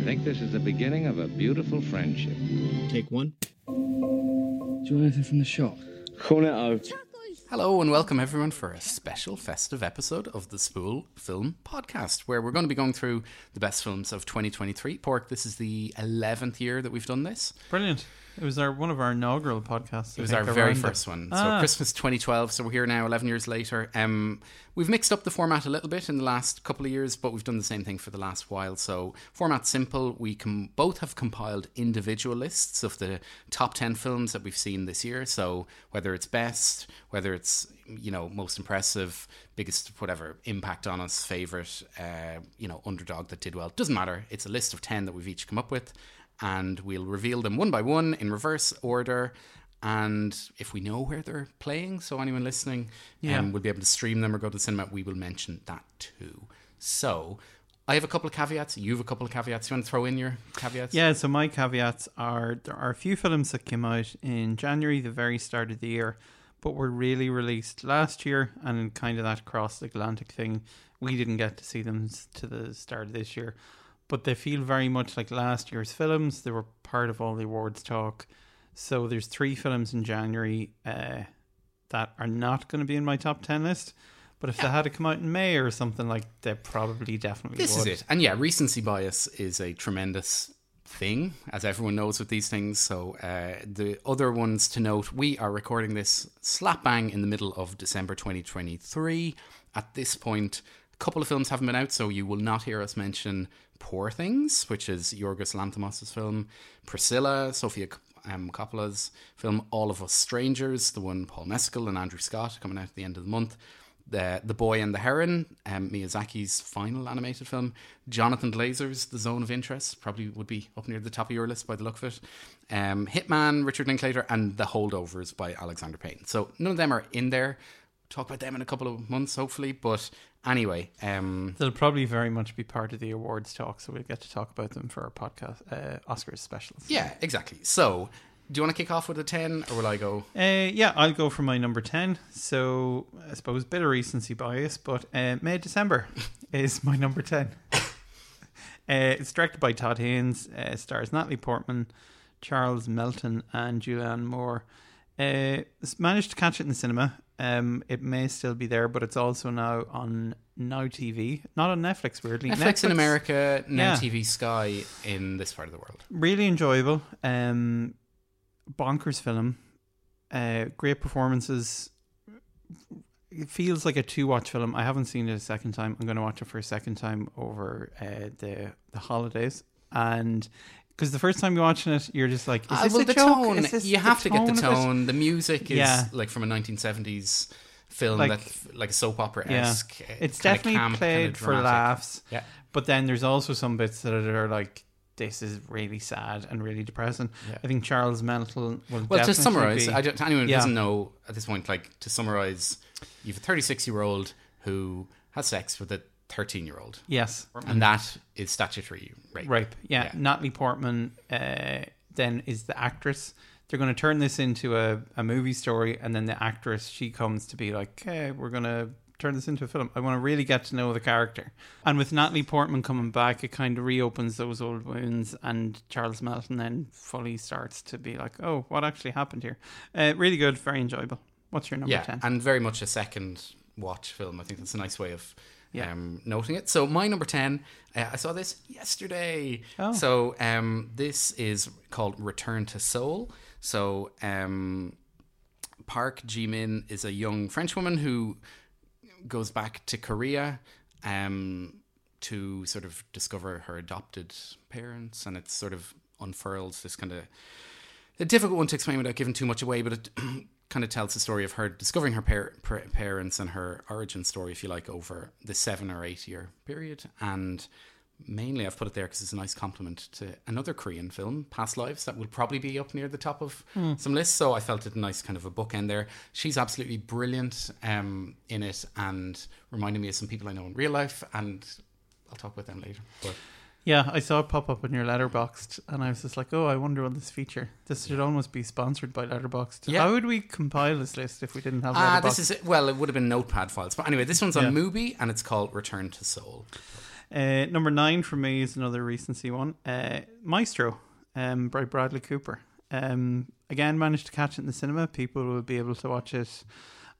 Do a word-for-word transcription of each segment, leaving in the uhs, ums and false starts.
I think this is the beginning of a beautiful friendship. Take one. Do you want anything from the shop? Call it out. Hello and welcome everyone for a special festive episode of the Spool Film Podcast, where we're going to be going through the best films of twenty twenty-three. Páraic, this is the eleventh year that we've done this. Brilliant. It was our one of our inaugural podcasts. It was our very first one. Ah. So Christmas twenty twelve, so we're here now eleven years later. Um, we've mixed up the format a little bit in the last couple of years, but we've done the same thing for the last while. So format's simple. We can both have compiled individual lists of the top ten films that we've seen this year. So whether it's best, whether it's, you know, most impressive, biggest, whatever, impact on us, favourite, uh, you know, underdog that did well. Doesn't matter. It's a list of ten that we've each come up with. And we'll reveal them one by one in reverse order. And if we know where they're playing, so anyone listening yeah. um, will be able to stream them or go to the cinema, we will mention that too. So I have a couple of caveats. You have a couple of caveats. You want to throw in your caveats? Yeah, so my caveats are there are a few films that came out in January, the very start of the year, but were really released last year. And in kind of that cross-Atlantic thing, we didn't get to see them to the start of this year. But they feel very much like last year's films. They were part of all the awards talk. So there's three films in January uh, that are not going to be in my top ten list. But if yeah. they had to come out in May or something, like, they probably definitely this would. This is it. And yeah, recency bias is a tremendous thing, as everyone knows with these things. So uh, the other ones to note, we are recording this slap bang in the middle of December twenty twenty-three. At this point, a couple of films haven't been out, so you will not hear us mention Poor Things, which is Yorgos Lanthimos' film, Priscilla, Sofia um, Coppola's film, All of Us Strangers, the one Paul Mescal and Andrew Scott coming out at the end of the month, The, the Boy and the Heron, um, Miyazaki's final animated film, Jonathan Glazer's The Zone of Interest, probably would be up near the top of your list by the look of it, um, Hitman, Richard Linklater, and The Holdovers by Alexander Payne. So none of them are in there. Talk about them in a couple of months, hopefully, but anyway, um, they'll probably very much be part of the awards talk, so we'll get to talk about them for our podcast, uh, Oscars specials. Yeah, exactly. So, do you want to kick off with a ten, or will I go? Uh, yeah, I'll go for my number ten. So, I suppose a bit of recency bias, but uh, May December is my number ten. uh, it's directed by Todd Haynes, uh, stars Natalie Portman, Charles Melton, and Julianne Moore. Uh, managed to catch it in the cinema. Um, it may still be there, but it's also now on Now T V. Not on Netflix, weirdly. Netflix, Netflix in America, Now yeah. T V Sky in this part of the world. Really enjoyable. Um, bonkers film. Uh, great performances. It feels like a two-watch film. I haven't seen it a second time. I'm going to watch it for a second time over uh, the, the holidays. And because the first time you're watching it, you're just like, is ah, this well, a the joke? Tone. This you have to get the tone. The music is yeah. like from a nineteen seventies film, like, that, like a soap opera-esque. Yeah. It's definitely camp, played for laughs. Yeah. But then there's also some bits that are like, this is really sad and really depressing. Yeah. I think Charles Melton will Well, to summarise, be, I don't, to anyone who yeah. doesn't know at this point, like, to summarise, you have a thirty-six-year-old who has sex with a thirteen year old. Yes. And that is statutory rape. Rape. Yeah. yeah. Natalie Portman uh, then is the actress. They're going to turn this into a, a movie story, and then the actress, she comes to be like, hey, we're going to turn this into a film. I want to really get to know the character. And with Natalie Portman coming back, it kind of reopens those old wounds, and Charles Melton then fully starts to be like, oh, what actually happened here? Uh, really good. Very enjoyable. What's your number yeah, ten? And very much a second watch film. I think that's a nice way of Yeah. Um, noting it. So my number ten, uh, I saw this yesterday. Oh. So um, this is called Return to Seoul. So um, Park Ji-min is a young French woman who goes back to Korea um, to sort of discover her adopted parents, and it sort of unfurls this kind of a difficult one to explain without giving too much away, but it kind of tells the story of her discovering her par- par- parents and her origin story, if you like, over the seven or eight year period. And mainly I've put it there because it's a nice compliment to another Korean film, Past Lives, that will probably be up near the top of mm. some lists. So I felt it a nice kind of a bookend there. She's absolutely brilliant um, in it, and reminded me of some people I know in real life, and I'll talk about them later. But yeah, I saw it pop up on your Letterboxd, and I was just like, oh, I wonder on this feature. This should almost be sponsored by Letterboxd. Yeah. How would we compile this list if we didn't have Letterboxd? Uh, this is, well, it would have been Notepad files. But anyway, this one's on yeah. Mubi, and it's called Return to Seoul. Uh, number nine for me is another recency one. Uh, Maestro um, by Bradley Cooper. Um, again, managed to catch it in the cinema. People will be able to watch it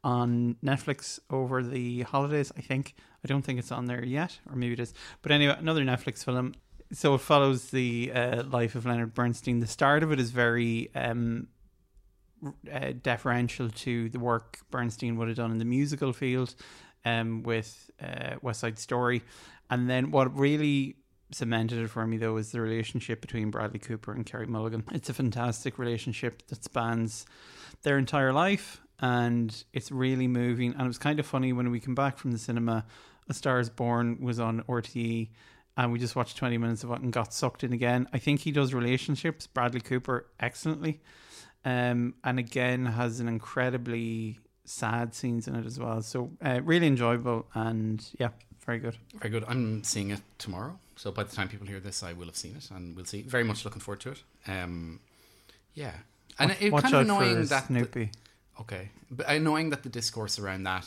on Netflix over the holidays, I think. I don't think it's on there yet, or maybe it is. But anyway, another Netflix film. So it follows the uh, life of Leonard Bernstein. The start of it is very um, uh, deferential to the work Bernstein would have done in the musical field um, with uh, West Side Story. And then what really cemented it for me, though, is the relationship between Bradley Cooper and Carey Mulligan. It's a fantastic relationship that spans their entire life, and it's really moving. And it was kind of funny when we came back from the cinema, A Star is Born was on R T E, and we just watched twenty minutes of it and got sucked in again. I think he does relationships, Bradley Cooper, excellently. Um, and again, has an incredibly sad scenes in it as well. So uh, really enjoyable, and yeah, very good. Very good. I'm seeing it tomorrow. So by the time people hear this, I will have seen it, and we'll see. Very much looking forward to it. Um, yeah. And watch, it's watch kind of annoying that... Snoopy. The, okay. But annoying that the discourse around that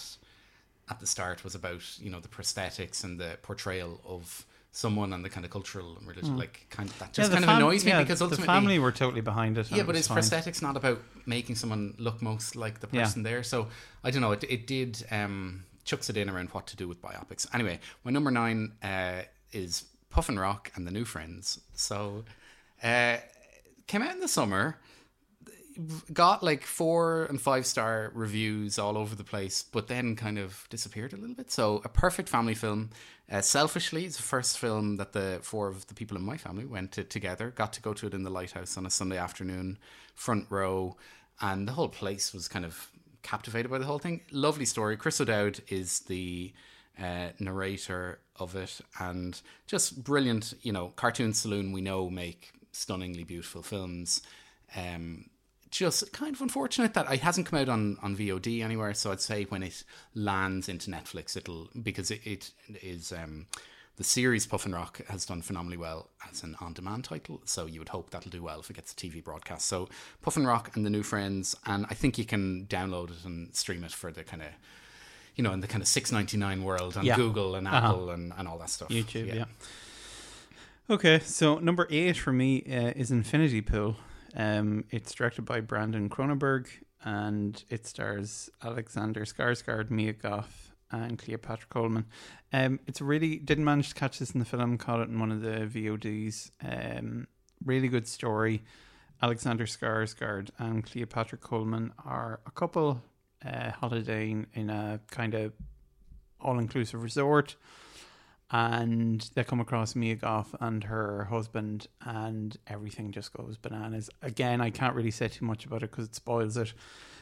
at the start was about, you know, the prosthetics and the portrayal of someone and the kind of cultural and religious, mm. like kind of, that just yeah, kind fam- of annoys me yeah, because ultimately the family were totally behind it. Yeah, but it's prosthetics not about making someone look most like the person yeah. there. So I don't know. It it did um, chucks it in around what to do with biopics. Anyway, my number nine uh, is Puffin Rock and the New Friends. So uh, came out in the summer, got like four and five star reviews all over the place, but then kind of disappeared a little bit. So a perfect family film. Uh, selfishly, it's the first film that the four of the people in my family went to together. Got to go to it in the Lighthouse on a Sunday afternoon, front row, and the whole place was kind of captivated by the whole thing. Lovely story. Chris O'Dowd is the uh, narrator of it, and just brilliant. You know, Cartoon Saloon, we know, make stunningly beautiful films. Um, just kind of unfortunate that it hasn't come out on, on V O D anywhere, so I'd say when it lands into Netflix, it'll, because it, it is, um, the series Puffin Rock has done phenomenally well as an on-demand title, so you would hope that'll do well if it gets a T V broadcast. So Puffin Rock and the New Friends, and I think you can download it and stream it for the kind of, you know, in the kind of six ninety-nine world on yeah. Google and Apple uh-huh. and, and all that stuff. YouTube, yeah. yeah. Okay, so number eight for me uh, is Infinity Pool. Um, it's directed by Brandon Cronenberg, and it stars Alexander Skarsgård, Mia Goth, and Cleopatra Coleman. Um, it's really didn't manage to catch this in the film. Caught it in one of the V O Ds. Um, really good story. Alexander Skarsgård and Cleopatra Coleman are a couple uh, holidaying in a kind of all-inclusive resort, and they come across Mia Goth and her husband, and everything just goes bananas. Again, I can't really say too much about it because it spoils it.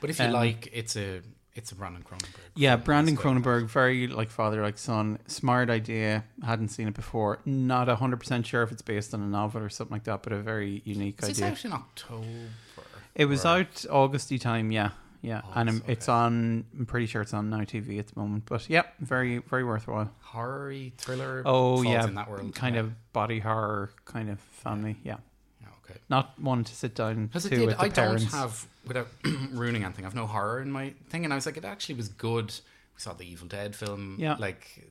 But if you um, like, it's a it's a Brandon Cronenberg. Yeah, Brandon Cronenberg, very like father, like son. Smart idea. Hadn't seen it before. Not one hundred percent sure if it's based on a novel or something like that, but a very unique idea. It's out in October. It was out Augusty time, yeah. Yeah, oh, and um, okay. it's on, I'm pretty sure it's on Now T V at the moment. But yeah, very, very worthwhile. Horror, thriller. Oh, yeah. In that world, kind yeah. of body horror, kind of family. Yeah. yeah. Oh, okay. Not one to sit down to with the I parents. Don't have, without ruining anything, I've no horror in my thing. And I was like, it actually was good. We saw the Evil Dead film. Yeah. Like,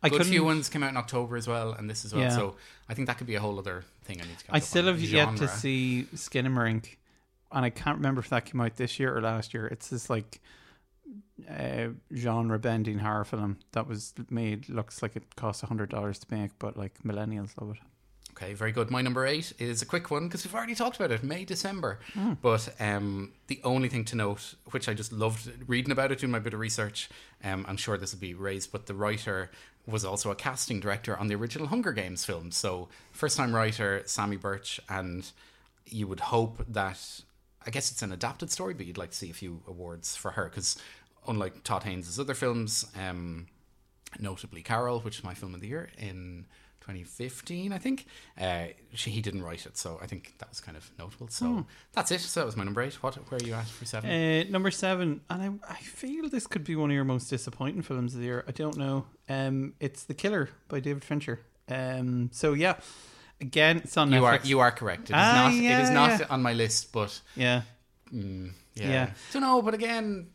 I good few ones came out in October as well, and this as well. Yeah. So I think that could be a whole other thing I need to catch I up still on. Have Genre. Yet to see Skinamarink. And I can't remember if that came out this year or last year. It's this like uh, genre-bending horror film that was made. Looks like it cost one hundred dollars to make, but like millennials love it. Okay, very good. My number eight is a quick one because we've already talked about it, May, December. Mm. But um, the only thing to note, which I just loved reading about it, doing my bit of research, um, I'm sure this will be raised, but the writer was also a casting director on the original Hunger Games film. So first-time writer, Sammy Birch, and you would hope that... I guess it's an adapted story, but you'd like to see a few awards for her because unlike Todd Haynes' other films, um, notably Carol, which is my film of the year in twenty fifteen, I think, uh, she, he didn't write it. So I think that was kind of notable. So hmm. that's it. So that was my number eight. What, where are you at for seven? Uh, number seven. And I, I feel this could be one of your most disappointing films of the year. I don't know. Um, it's The Killer by David Fincher. Um, so yeah. Again, it's on Netflix. You are you are correct. It is ah, not. Yeah, it is not yeah. on my list, but yeah, mm, yeah. yeah. Don't know, but again,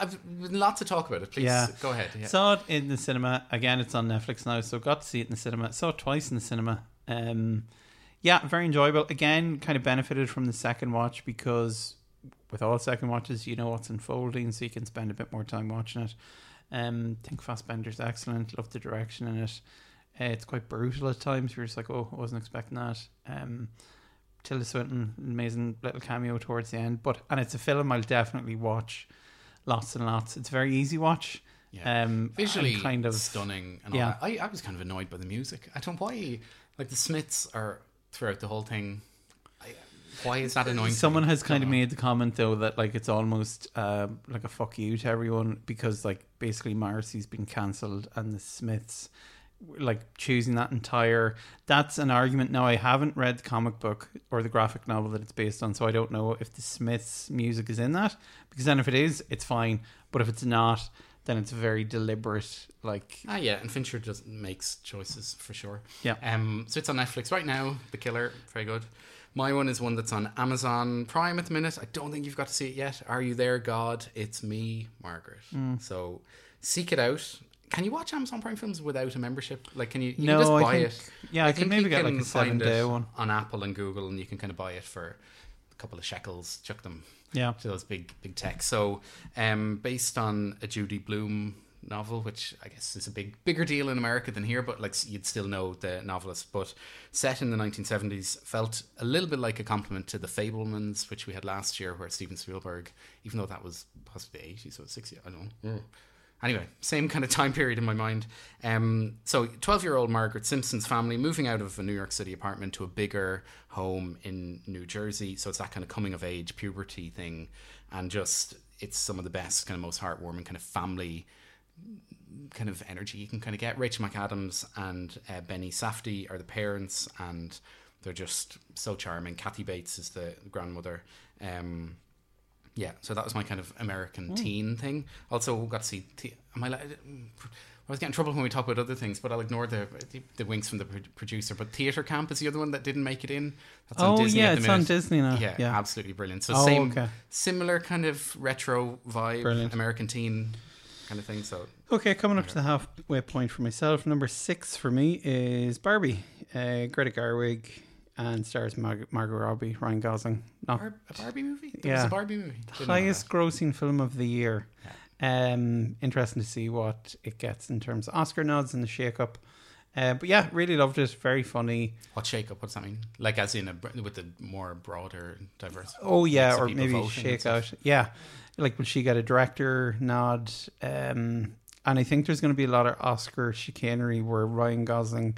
I've lots to talk about it. Please yeah. go ahead. Yeah. Saw it in the cinema. Again, it's on Netflix now, so got to see it in the cinema. Saw it twice in the cinema. Um, yeah, very enjoyable. Again, kind of benefited from the second watch because with all second watches, you know what's unfolding, so you can spend a bit more time watching it. Um, I think Fassbender's excellent. Love the direction in it. Uh, it's quite brutal at times. You're just like, oh, I wasn't expecting that. Um, Tilda Swinton, amazing little cameo towards the end. But and it's a film I'll definitely watch lots and lots. It's a very easy watch. Yeah. Um, visually kind of stunning. And yeah. all that. I, I was kind of annoyed by the music. I don't know why. Like the Smiths are throughout the whole thing. I, why is that annoying? Someone has kind of made the comment though that like it's almost uh, like a fuck you to everyone because like basically Marcy's been cancelled and the Smiths. Like choosing that entire that's an argument. Now I haven't read the comic book or the graphic novel that it's based on, so I don't know if the Smiths music is in that, because then if it is it's fine, but if it's not then it's very deliberate. Like ah yeah and Fincher just makes choices for sure. Yeah um so it's on Netflix right now. The Killer, very good. My one is one that's on Amazon Prime at the minute. I don't think you've got to see it yet. Are you there, God? It's me, Margaret. mm. So seek it out. Can you watch Amazon Prime films without a membership? Like, can you, you no, can just buy think, it? Yeah, I, I can maybe get can like a seven day one on Apple and Google, and you can kind of buy it for a couple of shekels. Chuck them, yeah, to those big, big tech. So, um, based on a Judy Blume novel, which I guess is a big, bigger deal in America than here, but like you'd still know the novelist. But set in the nineteen seventies, felt a little bit like a compliment to The Fabelmans, which we had last year, where Steven Spielberg, even though that was possibly eighties, so it's sixty, I don't know. Mm. Anyway, same kind of time period in my mind. Um, so twelve-year-old Margaret Simpson's family moving out of a New York City apartment to a bigger home in New Jersey. So it's that kind of coming-of-age puberty thing. And just, it's some of the best, kind of most heartwarming kind of family kind of energy you can kind of get. Rachel McAdams and uh, Benny Safdie are the parents, and they're just so charming. Kathy Bates is the grandmother. Um Yeah, so that was my kind of American mm. teen thing. Also, got to see... T- am I, I was getting in trouble when we talk about other things, but I'll ignore the the, the winks from the pro- producer. But Theatre Camp is the other one that didn't make it in. That's oh, on Disney yeah, at the it's minute. on Disney now. Yeah, yeah, absolutely brilliant. So oh, same, okay. similar kind of retro vibe, brilliant. American teen kind of thing. So Okay, coming up to the halfway point for myself. Number six for me is Barbie. Uh, Greta Gerwig. And stars Mar- Margot Robbie, Ryan Gosling. Not Bar- a Barbie movie? There yeah. was a Barbie movie. Didn't highest grossing film of the year. Yeah. Um, interesting to see what it gets in terms of Oscar nods and the shake-up. Uh, but yeah, really loved it. Very funny. What shake-up? What does that mean? Like as in a, with a more broader, diverse... Oh yeah, or maybe shake-out. Yeah. Like will she get a director nod? Um, and I think there's going to be a lot of Oscar chicanery where Ryan Gosling...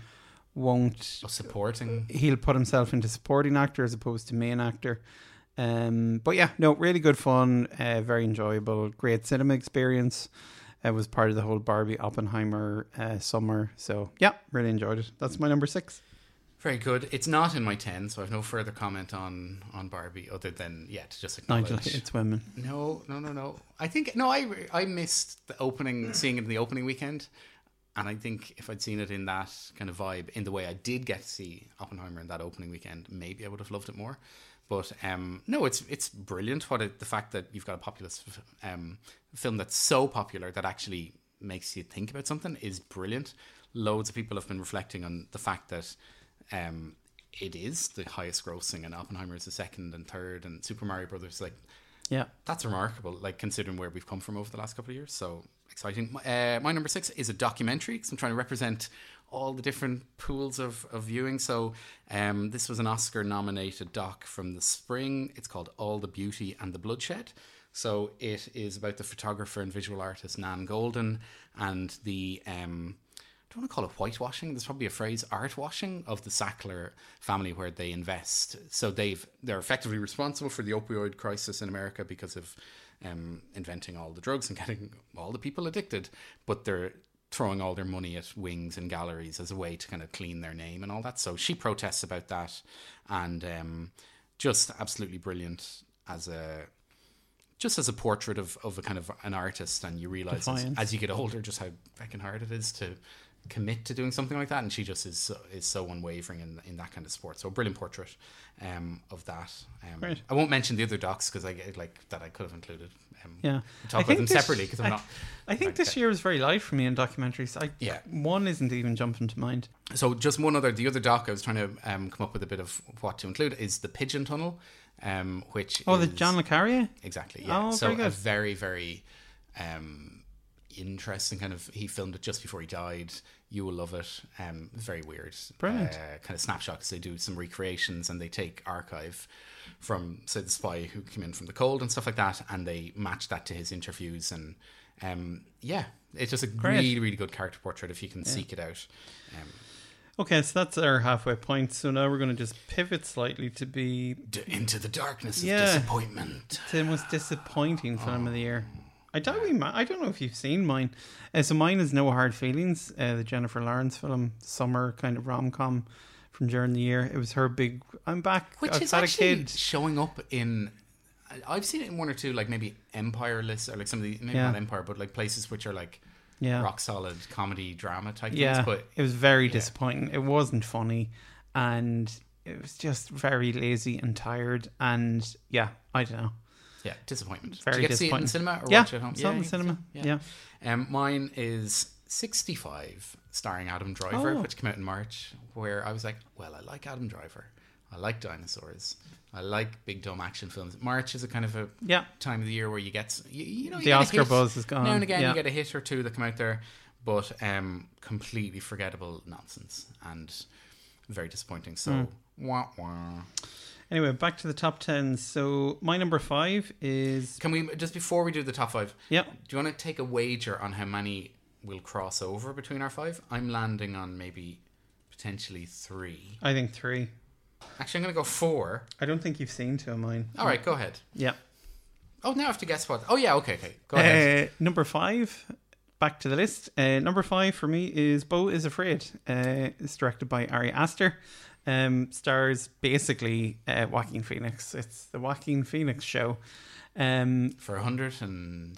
won't oh, supporting he'll put himself into supporting actor as opposed to main actor. Um but yeah, no, really good fun, uh, very enjoyable, great cinema experience. It was part of the whole Barbie Oppenheimer uh, summer, so yeah, really enjoyed it. That's my number six. Very good. It's not in my ten, so I have no further comment on on Barbie other than yeah to just acknowledge Nigel, it's women. No no no no I think no I I missed the opening seeing it in the opening weekend. And I think if I'd seen it in that kind of vibe, in the way I did get to see Oppenheimer in that opening weekend, maybe I would have loved it more. But um, no, it's it's brilliant. What it, the fact that you've got a populist um, film that's so popular that actually makes you think about something is brilliant. Loads of people have been reflecting on the fact that um, it is the highest grossing, and Oppenheimer is the second and third, and Super Mario Brothers. Like, yeah, that's remarkable. Like considering where we've come from over the last couple of years, so. Exciting. Uh, my number six is a documentary, because I'm trying to represent all the different pools of, of viewing. So um, this was an Oscar-nominated doc from the spring. It's called All the Beauty and the Bloodshed. So it is about the photographer and visual artist Nan Golden and the, um, I don't want to call it whitewashing, there's probably a phrase, art washing, of the Sackler family where they invest. So they've, they're effectively responsible for the opioid crisis in America because of... Um, inventing all the drugs and getting all the people addicted, but they're throwing all their money at wings and galleries as a way to kind of clean their name and all that. So she protests about that, and um, just absolutely brilliant as a just as a portrait of, of a kind of an artist. And you realise as, as you get older just how fucking hard it is to commit to doing something like that, and she just is so, is so unwavering in in that kind of sport. So a brilliant portrait um, of that. Um, right. I won't mention the other docs because I like that I could have included. Um, yeah, we'll talk I about them this, separately because I'm I, not. I think like, this year was very light for me in documentaries. I, yeah, one isn't even jumping to mind. So just one other, the other doc I was trying to um, come up with a bit of what to include is the Pigeon Tunnel, um, which oh, is, the John le Carré? Exactly. Yeah. Oh, so very good. a very very. Um, interesting kind of he filmed it just before he died. You will love it. Um very weird, brilliant uh, kind of snapshots. They do some recreations and they take archive from, say, the spy who came in from the cold and stuff like that, and they match that to his interviews. And um yeah it's just a Great. really really good character portrait if you can yeah. seek it out. um Okay, so that's our halfway point. So now we're going to just pivot slightly to be D- into the darkness yeah, of disappointment. It's the most disappointing film oh. of the year. I doubt we might. I don't know if you've seen mine. Uh, so mine is No Hard Feelings, uh, the Jennifer Lawrence film, summer kind of rom-com from during the year. It was her big, I'm back. Which I've is actually a kid. showing up in, I've seen it in one or two, like maybe Empire lists or like some of the, maybe yeah. not Empire, but like places which are like yeah. rock solid comedy drama type yeah. things. But it was very yeah. disappointing. It wasn't funny, and it was just very lazy and tired. And yeah, I don't know. Yeah, disappointment. Very Did you get to see it in cinema or yeah, watch it at home? Yeah, in cinema. Yeah. yeah. Um, mine is sixty-five, starring Adam Driver, oh. which came out in March, where I was like, well, I like Adam Driver. I like dinosaurs. I like big dumb action films. March is a kind of a yeah. time of the year where you get, you, you know, you the get Oscar buzz is gone. Now and again, yeah. you get a hit or two that come out there, but um, completely forgettable nonsense and very disappointing. So, mm. wah wah. Anyway, back to the top ten. So my number five is... Can we, just before we do the top five, yeah. do you want to take a wager on how many will cross over between our five? I'm landing on maybe potentially three. I think three. Actually, I'm going to go four. I don't think you've seen two of mine. All right, go ahead. Yeah. Oh, now I have to guess what... Oh, yeah, okay, okay. Go ahead. Uh, number five, back to the list. Uh, number five for me is Beau is Afraid. Uh, it's directed by Ari Aster. Um, stars basically uh, Joaquin Phoenix. It's the Joaquin Phoenix show. Um, For one hundred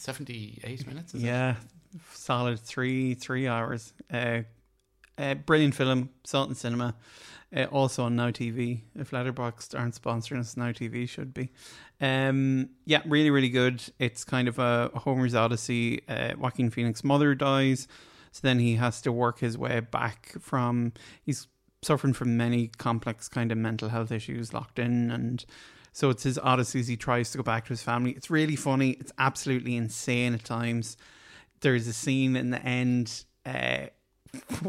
seventy-eight minutes, is yeah, it? Yeah, solid three three hours. Uh, uh, brilliant film, Salt and Cinema. Uh, also on Now T V. If Letterboxd aren't sponsoring us, Now T V should be. Um, yeah, really, really good. It's kind of a Homer's Odyssey. Uh, Joaquin Phoenix's mother dies, so then he has to work his way back from... He's suffering from many complex kind of mental health issues, locked in, and so it's his odysseys. He tries to go back to his family. It's really funny. It's absolutely insane at times. There's a scene in the end uh,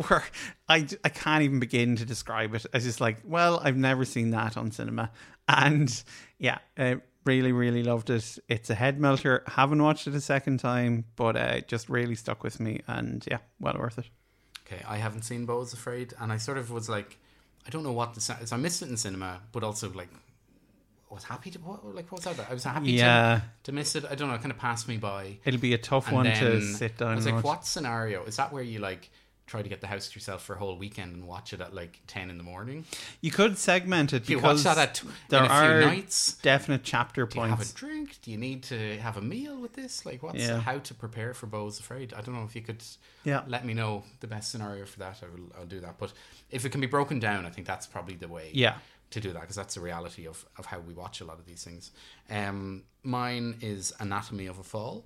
where I, I can't even begin to describe it. I was just like, well, I've never seen that on cinema. And yeah, uh, really, really loved it. It's a head melter. Haven't watched it a second time, but uh, it just really stuck with me, and yeah, well worth it. Okay, I haven't seen Beau is Afraid, and I sort of was like, I don't know what the sound is. I missed it in cinema, but also like, I was happy to, what, like, what was that? I was happy yeah. to, to miss it. I don't know, it kind of passed me by. It'll be a tough and one to sit down. I was like, watch. What scenario? Is that where you like try to get the house to yourself for a whole weekend and watch it at like ten in the morning? You could segment it, because you watch that at tw- there in a few are nights. Definite chapter points. Do you have a drink? Do you need to have a meal with this? Like, what's yeah. how to prepare for Beau is Afraid? I don't know if you could yeah. let me know the best scenario for that. I will, I'll do that. But if it can be broken down, I think that's probably the way yeah. to do that, because that's the reality of, of how we watch a lot of these things. Um, mine is Anatomy of a Fall,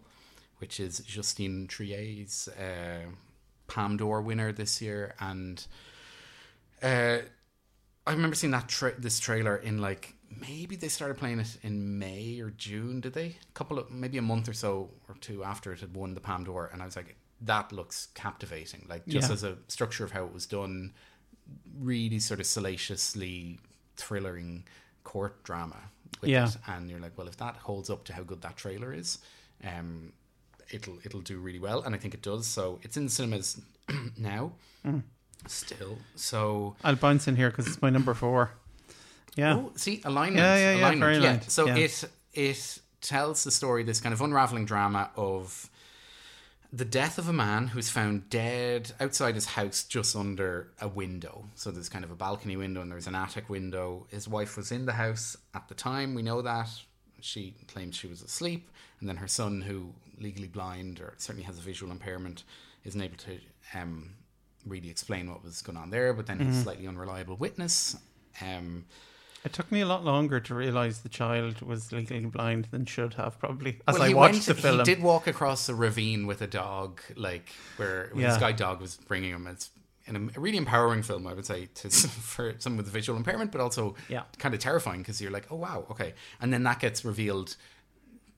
which is Justine Trier's... Uh, Palme d'Or winner this year, and uh, I remember seeing that tra- this trailer in like, maybe they started playing it in May or June, did they? A couple of, maybe a month or so or two after it had won the Palme d'Or, and I was like, that looks captivating, like just yeah. as a structure of how it was done, really sort of salaciously thrilling court drama with yeah. it. And you're like, well, if that holds up to how good that trailer is, um it'll it'll do really well, and I think it does. So it's in cinemas now mm. still, so I'll bounce in here because it's my number four. Yeah oh, see alignment yeah yeah, yeah, alignment. yeah. so yeah. it it tells the story, this kind of unraveling drama of the death of a man who's found dead outside his house just under a window. So there's kind of a balcony window and there's an attic window. His wife was in the house at the time, we know that. She claims she was asleep, and then her son, who legally blind or certainly has a visual impairment, isn't able to um, really explain what was going on there, but then mm-hmm. he's a slightly unreliable witness. Um, it took me a lot longer to realise the child was legally blind than should have, probably, as well, I watched went, the film. He did walk across a ravine with a dog, like, where yeah. this guide dog was bringing him. It's an, a really empowering film, I would say, to, for someone with visual impairment, but also yeah. kind of terrifying, because you're like, oh, wow, okay. And then that gets revealed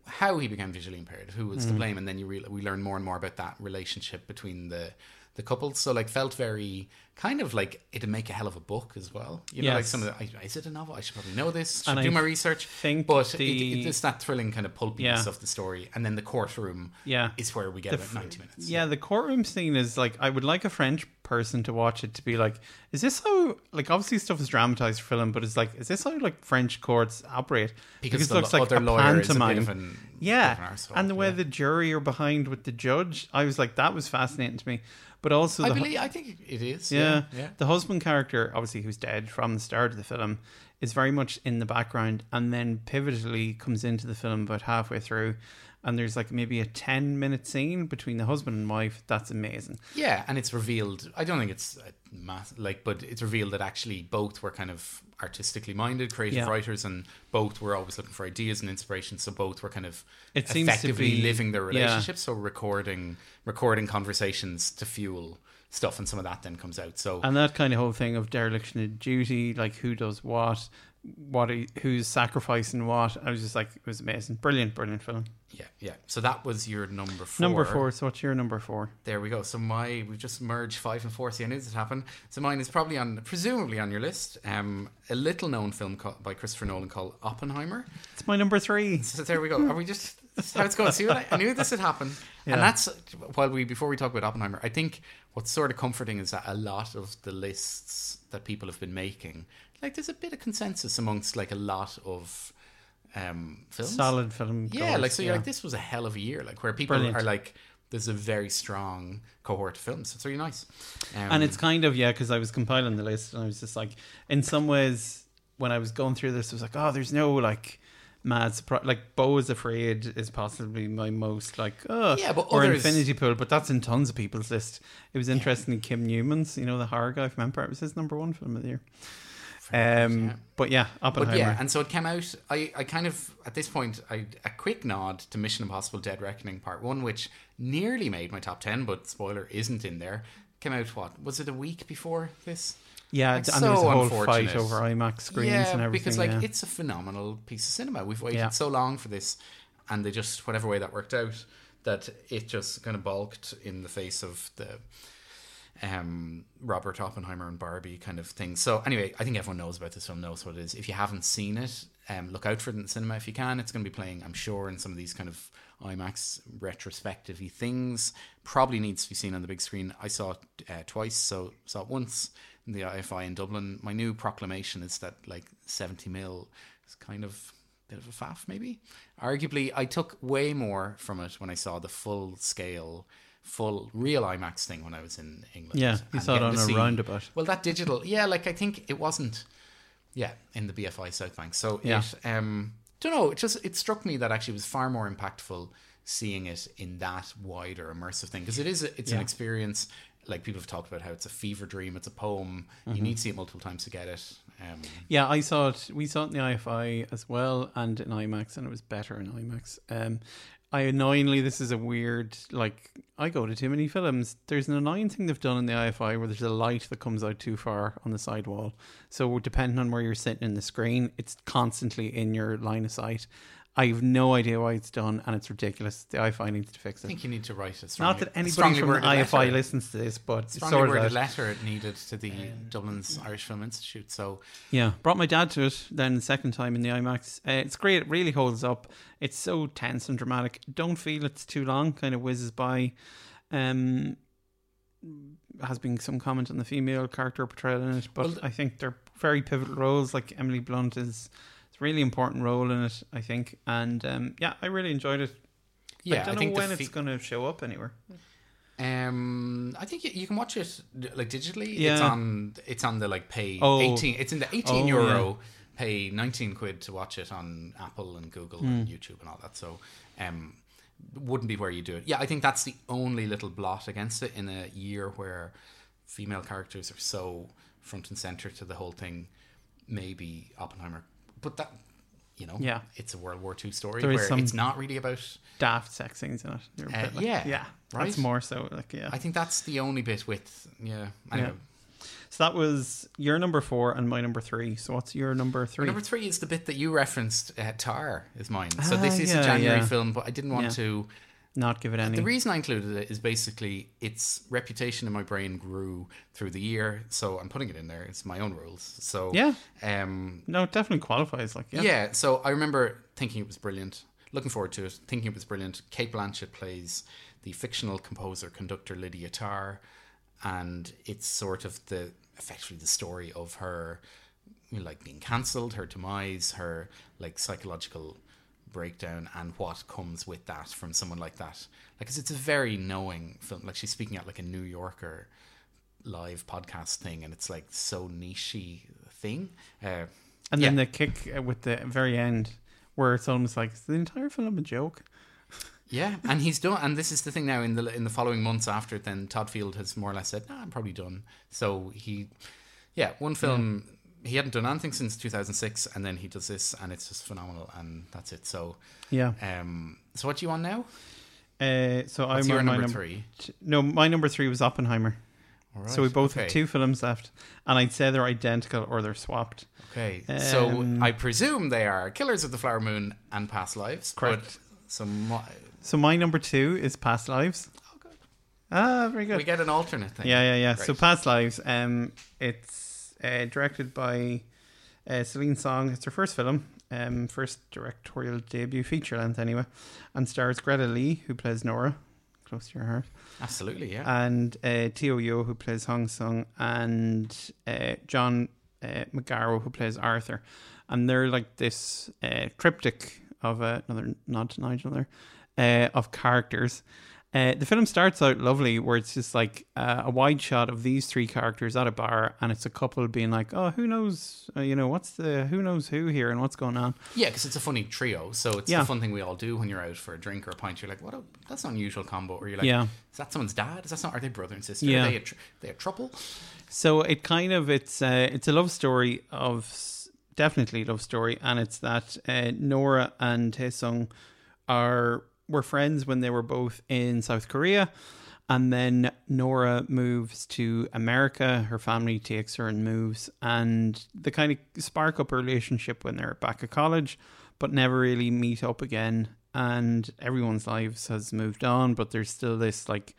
how he became visually impaired, who was mm-hmm. to blame, and then you re- we learn more and more about that relationship between the... the couple, so like felt very kind of like it'd make a hell of a book as well. You know, yes. like some of the, is it a novel? I should probably know this. Should and do I my research. Think but the, it, it, it's that thrilling kind of pulpiness yeah. of the story, and then the courtroom yeah. is where we get the, about ninety minutes. Yeah, so. The courtroom scene is like I would like a French person to watch it to be like, is this how like obviously stuff is dramatized for film, but it's like is this how like French courts operate? Because, because it looks lo- like a pantomime. Is a an, yeah, an and the way yeah. the jury are behind with the judge, I was like that was fascinating to me. But also, I believe hu- I think it is. Yeah, yeah, yeah, the husband character, obviously, who's dead from the start of the film, is very much in the background, and then pivotally comes into the film about halfway through, and there's like maybe a ten minute scene between the husband and wife. That's amazing. Yeah, and it's revealed. I don't think it's mass, like, but it's revealed that actually both were kind of artistically minded, creative yeah. writers, and both were always looking for ideas and inspiration. So both were kind of it seems effectively to be, living their relationship. Yeah. So recording. recording conversations to fuel stuff, and some of that then comes out. So and that kind of whole thing of dereliction of duty, like who does what, what are, who's sacrificing what. I was just like, it was amazing. Brilliant, brilliant film. Yeah, yeah. So that was your number four. Number four. So what's your number four? There we go. So my, we've just merged five and four. See, I knew this would happen. So mine is probably on, presumably on your list. Um, a little known film called, by Christopher Nolan called Oppenheimer. It's my number three. So there we go. Are we just... That's how it's going. See what I, I knew this would happen. Yeah. And that's while we before we talk about Oppenheimer, I think what's sort of comforting is that a lot of the lists that people have been making, like there's a bit of consensus amongst like a lot of um films. Solid film. Yeah, goals, like so yeah. you're like, this was a hell of a year, like where people Brilliant. Are like there's a very strong cohort of films. It's really nice. Um, and it's kind of yeah, because I was compiling the list and I was just like in some ways when I was going through this, I was like, oh, there's no like mad surprise. Like Bo is Afraid is possibly my most like oh yeah, but or others... Infinity Pool, but that's in tons of people's list. It was interesting. Yeah. Kim Newman's, you know, the horror guy from Empire, it was his number one film of the year. Um, yeah. But yeah, Oppenheimer. But yeah, and so it came out. I, I kind of at this point I a quick nod to Mission Impossible: Dead Reckoning Part One, which nearly made my top ten, but spoiler isn't in there. Came out what was it a week before this? Yeah, like, and so there was a whole fight over IMAX screens yeah, and everything. Because like yeah. it's a phenomenal piece of cinema. We've waited yeah. so long for this, and they just whatever way that worked out, that it just kind of balked in the face of the um, Robert Oppenheimer and Barbie kind of thing. So anyway, I think everyone knows about this film, knows what it is. If you haven't seen it, um, look out for it in the cinema if you can. It's going to be playing, I'm sure, in some of these kind of IMAX retrospective-y things. Probably needs to be seen on the big screen. I saw it uh, twice, so saw it once. The I F I in Dublin. My new proclamation is that like seventy mil is kind of a bit of a faff, maybe. Arguably, I took way more from it when I saw the full scale, full real IMAX thing when I was in England. Yeah, you saw it on a roundabout. Well, that digital, yeah, like I think it wasn't, yeah, in the B F I South Bank. So yeah. it, um, don't know, it just it struck me that actually it was far more impactful seeing it in that wider immersive thing because it is it's yeah. an experience. Like people have talked about how it's a fever dream, it's a poem. Mm-hmm. You need to see it multiple times to get it. Um, yeah, I saw it. We saw it in the I F I as well, and in IMAX, and it was better in IMAX. Um, I annoyingly, this is a weird. Like I go to too many films. There's an annoying thing they've done in the I F I where there's a light that comes out too far on the sidewall. So depending on where you're sitting in the screen, it's constantly in your line of sight. I have no idea why it's done, and it's ridiculous. The I F I needs to fix it. I think you need to write a strongly, Not that anybody from the I F I letter. Listens to this, but it's sort of a letter it needed to the uh, Dublin's Irish Film Institute. So yeah, brought my dad to it then the second time in the IMAX. Uh, it's great. It really holds up. It's so tense and dramatic. Don't feel it's too long. Kind of whizzes by. Um, has been some comment on the female character portrayal in it, but well, I think they're very pivotal roles. Like Emily Blunt is... really important role in it, I think, and um, yeah, I really enjoyed it. Yeah, I don't I know think when fe- it's going to show up anywhere. Um, I think you, you can watch it like digitally. Yeah. It's on. It's on the like pay oh. eighteen. It's in the eighteen oh, euro. Yeah. Pay nineteen quid to watch it on Apple and Google mm. and YouTube and all that. So, um, wouldn't be where you do it. Yeah, I think that's the only little blot against it in a year where female characters are so front and center to the whole thing, maybe Oppenheimer. But that, you know, yeah, it's a World War Two story there where it's not really about daft sex scenes in it. You're a bit uh, like, yeah, yeah, right. That's more so like yeah. I think that's the only bit with yeah. Anyway. Yeah. So that was your number four and my number three. So what's your number three? Your number three is the bit that you referenced. Uh, Tar is mine. So ah, this is yeah, a January yeah. film, but I didn't want yeah. to not give it any. The reason I included it is basically its reputation in my brain grew through the year, so I'm putting it in there. It's my own rules. So yeah, um, no, it definitely qualifies. Like yeah, yeah. So I remember thinking it was brilliant, looking forward to it, thinking it was brilliant. Cate Blanchett plays the fictional composer conductor Lydia Tarr, and it's sort of the effectively the story of her, you know, like being cancelled, her demise, her like psychological breakdown and what comes with that from someone like that. Like, cause it's a very knowing film. Like, she's speaking at like a New Yorker live podcast thing, and it's like so nichey thing. Uh, and yeah. then the kick with the very end where it's almost like, is the entire film a joke? Yeah, and he's done. And this is the thing now. In the in the following months after it, then Todd Field has more or less said, "Nah, I'm probably done." So he, yeah, one film. Yeah. He hadn't done anything since two thousand six, and then he does this, and it's just phenomenal, and that's it. So yeah. Um, so what do you want now? Uh, so I'm your number num- three. No, my number three was Oppenheimer. All right. So we both okay. have two films left, and I'd say they're identical or they're swapped. Okay. Um, so I presume they are Killers of the Flower Moon and Past Lives. Correct. But so my so my number two is Past Lives. Oh, good. Ah, very good. We get an alternate thing. Yeah, yeah, yeah. Great. So Past Lives. Um, it's. Uh, directed by uh, Celine Song. It's her first film, um, first directorial debut, feature length anyway, and stars Greta Lee, who plays Nora, close to your heart. Absolutely, yeah. And uh, Teo Yeo, who plays Hong Sung, and uh, John uh, McGarrow, who plays Arthur. And they're like this uh, triptych of uh, another nod to Nigel there, uh, of characters. Uh, the film starts out lovely, where it's just like uh, a wide shot of these three characters at a bar, and it's a couple being like, "Oh, who knows? Uh, you know, what's the who knows who here and what's going on?" Yeah, because it's a funny trio, so it's yeah. the fun thing we all do when you're out for a drink or a pint. You're like, "What? A, that's an unusual combo." Or you're like, yeah. "Is that someone's dad? Is that not? Are they brother and sister? Yeah. Are they a tr- they a trouble?" So it kind of it's uh, it's a love story of definitely love story, and it's that uh, Nora and Taesung are. were friends when they were both in South Korea, and then Nora moves to America. Her family takes her and moves, and they kind of spark up a relationship when they're back at college, but never really meet up again. And everyone's lives has moved on, but there's still this like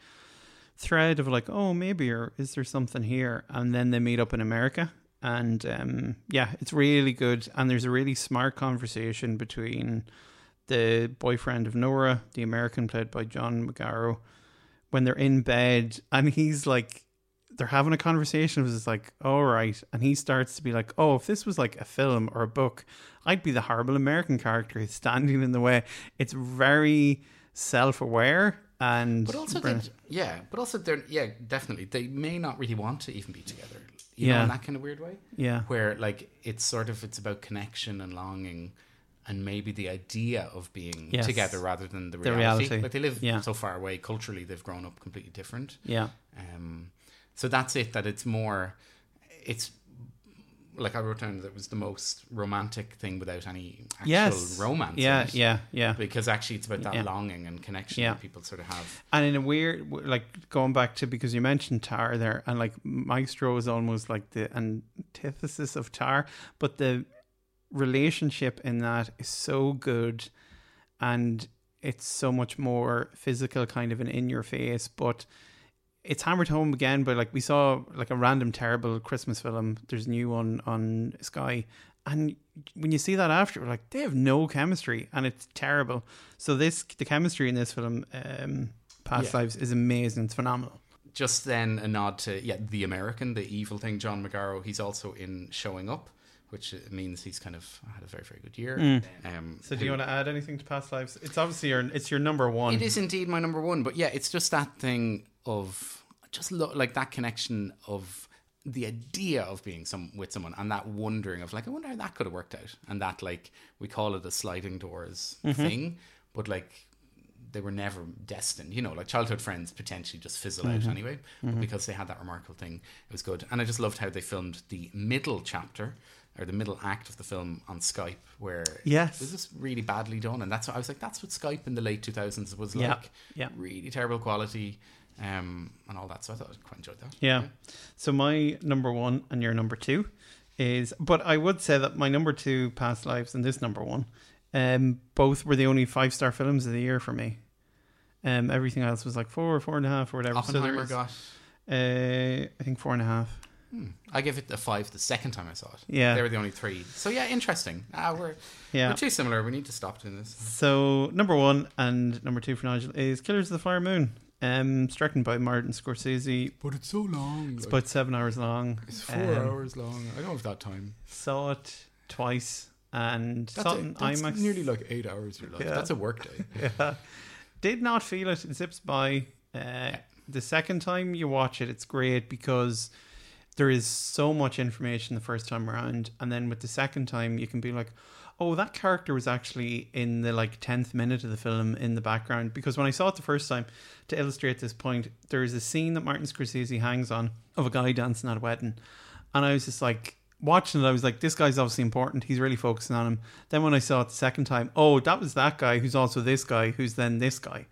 thread of like, oh, maybe, or is there something here? And then they meet up in America, and um, yeah, it's really good. And there's a really smart conversation between the boyfriend of Nora, the American played by John McGarrow, when they're in bed, and he's like, they're having a conversation. It was just like, all right. And he starts to be like, oh, if this was like a film or a book, I'd be the horrible American character who's standing in the way. It's very self-aware. And but also, they, yeah, but also they're, yeah, definitely. They may not really want to even be together. You yeah. know, in that kind of weird way. Yeah. Where like, it's sort of, it's about connection and longing. And maybe the idea of being yes. together rather than the reality. The reality. Like they live yeah. so far away. Culturally, they've grown up completely different. Yeah. Um, so that's it, that it's more... It's... Like I wrote down that it was the most romantic thing without any actual yes. romance. Yeah, in it. yeah, yeah. Because actually it's about that yeah. longing and connection yeah. that people sort of have. And in a weird, like going back to, because you mentioned Tar there, and like Maestro is almost like the antithesis of Tar, but the relationship in that is so good, and it's so much more physical, kind of an in your face, but it's hammered home again. But like we saw like a random terrible Christmas film, there's a new one on Sky, and when you see that after, we're like, they have no chemistry and it's terrible. So this, the chemistry in this film, um, Past yeah. Lives, is amazing. It's phenomenal. Just then a nod to yeah the American, the evil thing, John McGarrow. He's also in Showing Up, which means he's kind of had a very, very good year. Mm. Um, so do you want to add anything to Past Lives? It's obviously your, it's your number one. It is indeed my number one. But yeah, it's just that thing of just lo- like that connection of the idea of being some with someone, and that wondering of like, I wonder how that could have worked out. And that like, we call it a sliding doors mm-hmm. thing, but like, they were never destined, you know, like childhood friends potentially just fizzle mm-hmm. out anyway, mm-hmm. but because they had that remarkable thing, it was good. And I just loved how they filmed the middle chapter or the middle act of the film on Skype, where yes. it was just really badly done. And that's what I was like, that's what Skype in the late two thousands was yep. like. Yep. Really terrible quality um, and all that. So I thought I quite enjoyed that. Yeah. yeah. So my number one and your number two is, but I would say that my number two, Past Lives, and this number one, um, both were the only five-star films of the year for me. Um, everything else was like four or four and a half or whatever. Oppenheimer so got... Uh, I think four and a half. Hmm. I gave it a five the second time I saw it. Yeah. They were the only three. So yeah, interesting. Ah, we're, yeah. we're too similar. We need to stop doing this. So number one and number two for Nigel is Killers of the Flower Moon. Um, directed by Martin Scorsese. But it's so long. It's like, about seven hours long. It's four um, hours long. I don't have that time. Saw it twice and that's saw it in IMAX. That's nearly like eight hours. Your life. Yeah. That's a work day. yeah. Did not feel it. It zips by. Uh, yeah. The second time you watch it, it's great because there is so much information the first time around, and then with the second time you can be like, oh, that character was actually in the like tenth minute of the film in the background. Because when I saw it the first time, to illustrate this point, there is a scene that Martin Scorsese hangs on of a guy dancing at a wedding, and I was just like, watching it, I was like, this guy's obviously important, he's really focusing on him. Then when I saw it the second time, oh, that was that guy who's also this guy who's then this guy.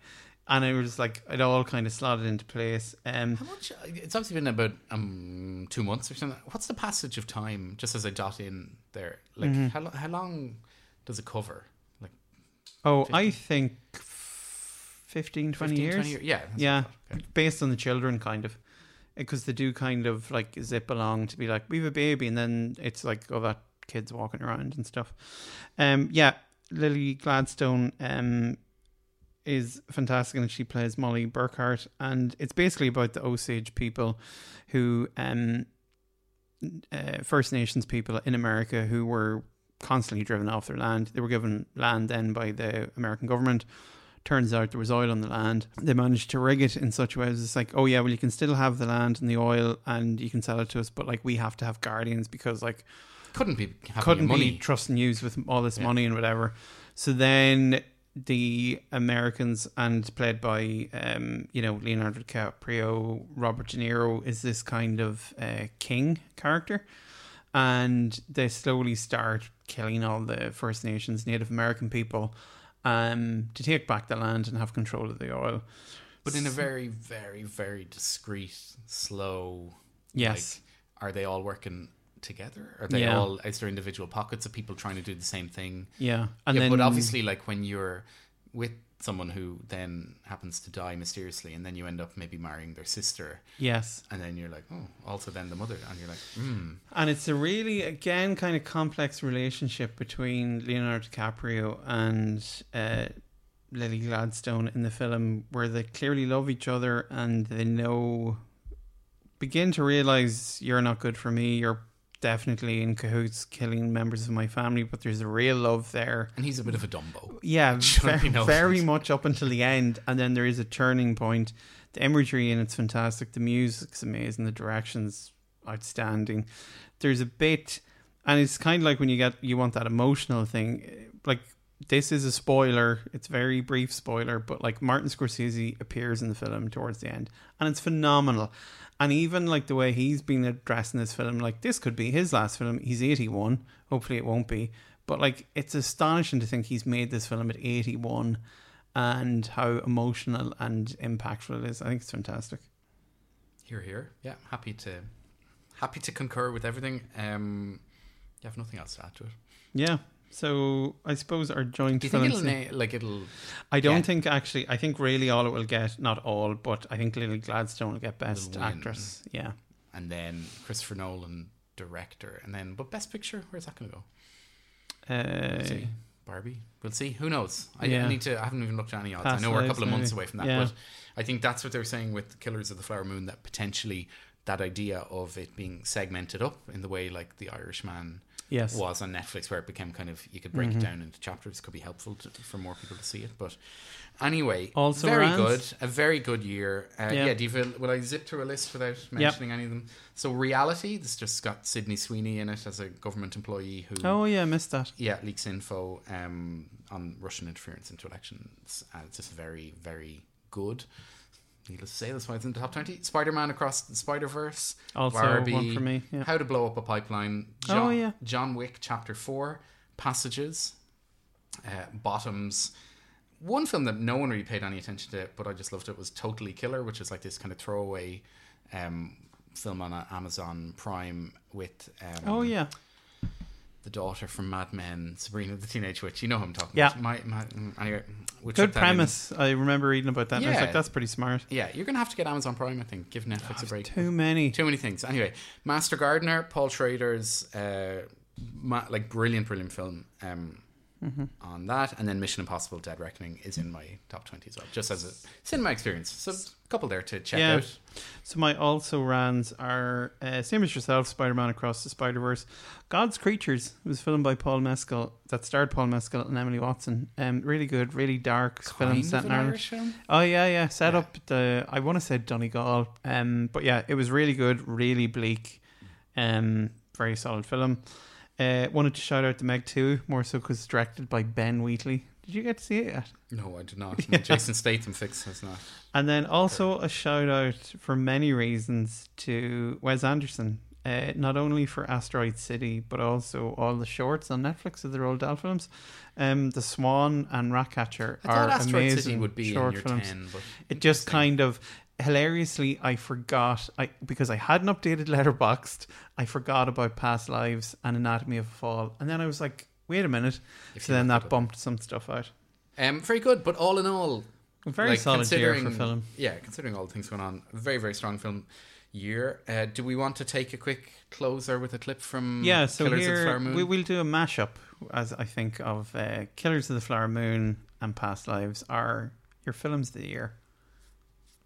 And it was like, it all kind of slotted into place. Um, How much? It's obviously been about um, two months or something. What's the passage of time, just as I dot in there? Like, mm-hmm. how, how long does it cover? Like, Oh, fifteen? I think fifteen, twenty, fifteen, years. twenty years. Yeah. Yeah. Okay. Based on the children, kind of. Because they do kind of like zip along to be like, we have a baby. And then it's like, oh, that kid's walking around and stuff. Um, yeah. Lily Gladstone. Um, is fantastic, and she plays Molly Burkhart, and it's basically about the Osage people who um uh, First Nations people in America who were constantly driven off their land. They were given land then by the American government. Turns out there was oil on the land. They managed to rig it in such a way as it's like, oh yeah, well, you can still have the land and the oil and you can sell it to us, but like we have to have guardians because like couldn't be couldn't money. be trust and use with all this yeah. money and whatever. So then the Americans, and played by um, you know, Leonardo DiCaprio, Robert De Niro, is this kind of uh, king character, and they slowly start killing all the First Nations, Native American people, um, to take back the land and have control of the oil, but in a very, very, very discreet, slow. Yes, like, are they all working together? Are they yeah. all? Is there individual pockets of people trying to do the same thing? Yeah, and yeah, then but obviously, like when you're with someone who then happens to die mysteriously, and then you end up maybe marrying their sister. Yes, and then you're like, oh, also then the mother, and you're like, hmm. And it's a really, again, kind of complex relationship between Leonardo DiCaprio and uh, Lily Gladstone in the film, where they clearly love each other and they know, begin to realize you're not good for me. You're definitely in cahoots killing members of my family, but there's a real love there, and he's a bit of a Dumbo, yeah very, very much up until the end, and then there is a turning point. The imagery in it's fantastic, the music's amazing, the direction's outstanding. There's a bit, and it's kind of like when you get you want that emotional thing, like this is a spoiler, it's very brief spoiler, but like Martin Scorsese appears in the film towards the end, and it's phenomenal. And even like the way he's been addressing this film, like this could be his last film. He's eighty-one. Hopefully it won't be. But like, it's astonishing to think he's made this film at eighty-one and how emotional and impactful it is. I think it's fantastic. Hear, hear. Yeah, happy to happy to concur with everything. Um, you have nothing else to add to it. Yeah. So I suppose our joint Do you films think it'll na- like it'll I don't yeah. think actually I think really all it will get, not all, but I think Lily Gladstone will get Best Actress, yeah, and then Christopher Nolan director, and then but Best Picture, where's that going to go? Uh, we'll see. Barbie, we'll see, who knows. I yeah. need to I haven't even looked at any odds. Past I know we're a couple of months maybe. away from that, yeah. but I think that's what they were saying with Killers of the Flower Moon, that potentially that idea of it being segmented up in the way like The Irishman yes. was on Netflix, where it became kind of, you could break mm-hmm. it down into chapters. Could be helpful to, for more people to see it. But anyway, also very around. good, a very good year. Uh, yeah. yeah, do you feel, will I zip through a list without mentioning yep. any of them? So Reality, this just got Sydney Sweeney in it as a government employee who... Oh yeah, I missed that. Yeah, leaks info um, on Russian interference into elections. Uh, it's just very, very good. Needless to say, that's why it's in the top twenty. Spider-Man Across the Spider-Verse. Also Barbie, one for me. Yeah. How to Blow Up a Pipeline. John, oh, yeah. John Wick Chapter four. Passages. Uh, Bottoms. One film that no one really paid any attention to, but I just loved it, was Totally Killer, which is like this kind of throwaway um, film on Amazon Prime with... Um, oh, yeah. The daughter from Mad Men, Sabrina the Teenage Witch. You know who I'm talking yeah. about. My, my, anyway, Good premise. In. I remember reading about that. Yeah. And I was like, that's pretty smart. Yeah, you're going to have to get Amazon Prime, I think. Give Netflix oh, a break. Too many. Too many things. Anyway, Master Gardener, Paul Schrader's uh, ma- like brilliant, brilliant film um, mm-hmm. on that. And then Mission Impossible Dead Reckoning is in my top twenty as well, just as a cinema experience. So a couple there to check yeah. out. So my also rans are uh, same as yourself, Spider-Man Across the Spider-Verse. God's Creatures was filmed by Paul Mescal, that starred Paul Mescal and Emily Watson. Um, really good, really dark kind film set in Irish film? Oh yeah, yeah. Set yeah. up the I want to say Donegal. Um, but yeah, it was really good, really bleak. Um, very solid film. Uh, wanted to shout out to Meg two, more so because it's directed by Ben Wheatley. Did you get to see it yet? No, I did not. Yeah. Jason Statham fix has not. And then also a shout out for many reasons to Wes Anderson, uh, not only for Asteroid City, but also all the shorts on Netflix of the Roald Dahl films. Um, The Swan and Ratcatcher I are Asteroid amazing City would be short in your films. ten, but it just kind of hilariously, I forgot I because I hadn't updated Letterboxd. I forgot about Past Lives and Anatomy of a Fall, and then I was like, wait a minute. If so then that bumped it. some stuff out. Um, very good, but all in all... A very like, solid year for film. Yeah, considering all the things going on. Very, very strong film year. Uh, do we want to take a quick closer with a clip from yeah, so Killers here, of the Flower Moon? We will do a mashup, as I think, of uh, Killers of the Flower Moon and Past Lives are your films of the year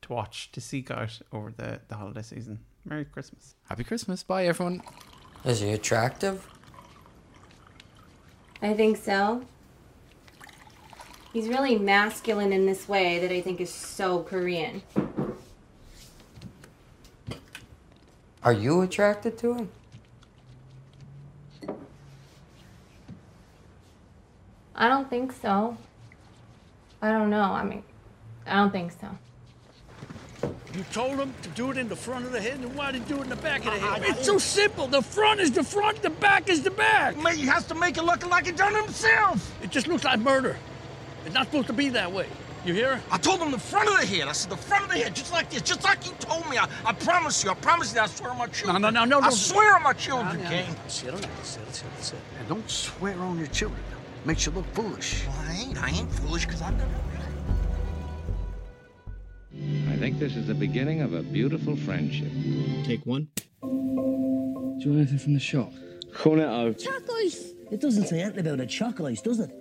to watch, to seek out over the, the holiday season. Merry Christmas. Happy Christmas. Bye, everyone. Is he attractive? I think so. He's really masculine in this way that I think is so Korean. Are you attracted to him? I don't think so. I don't know. I mean, I don't think so. You told him to do it in the front of the head, and why did you do it in the back of the head? It's so simple. The front is the front, the back is the back. He has to make it look like he done himself. It just looks like murder. It's not supposed to be that way. You hear? I told him the front of the head. I said the front of the head, just like this, just like you told me. I, I promise you, I promise you, I swear on my children. No, no, no, no. I no, swear no. on my children, King. No, no, no. Sit on it, sit, sit, sit. And don't swear on your children. Makes you look foolish. Well, I ain't. I ain't foolish because I've never been. I think this is the beginning of a beautiful friendship. Take one. Do you want anything from the shop? Call it out. Chalk ice. It doesn't say anything about a chalk ice, does it?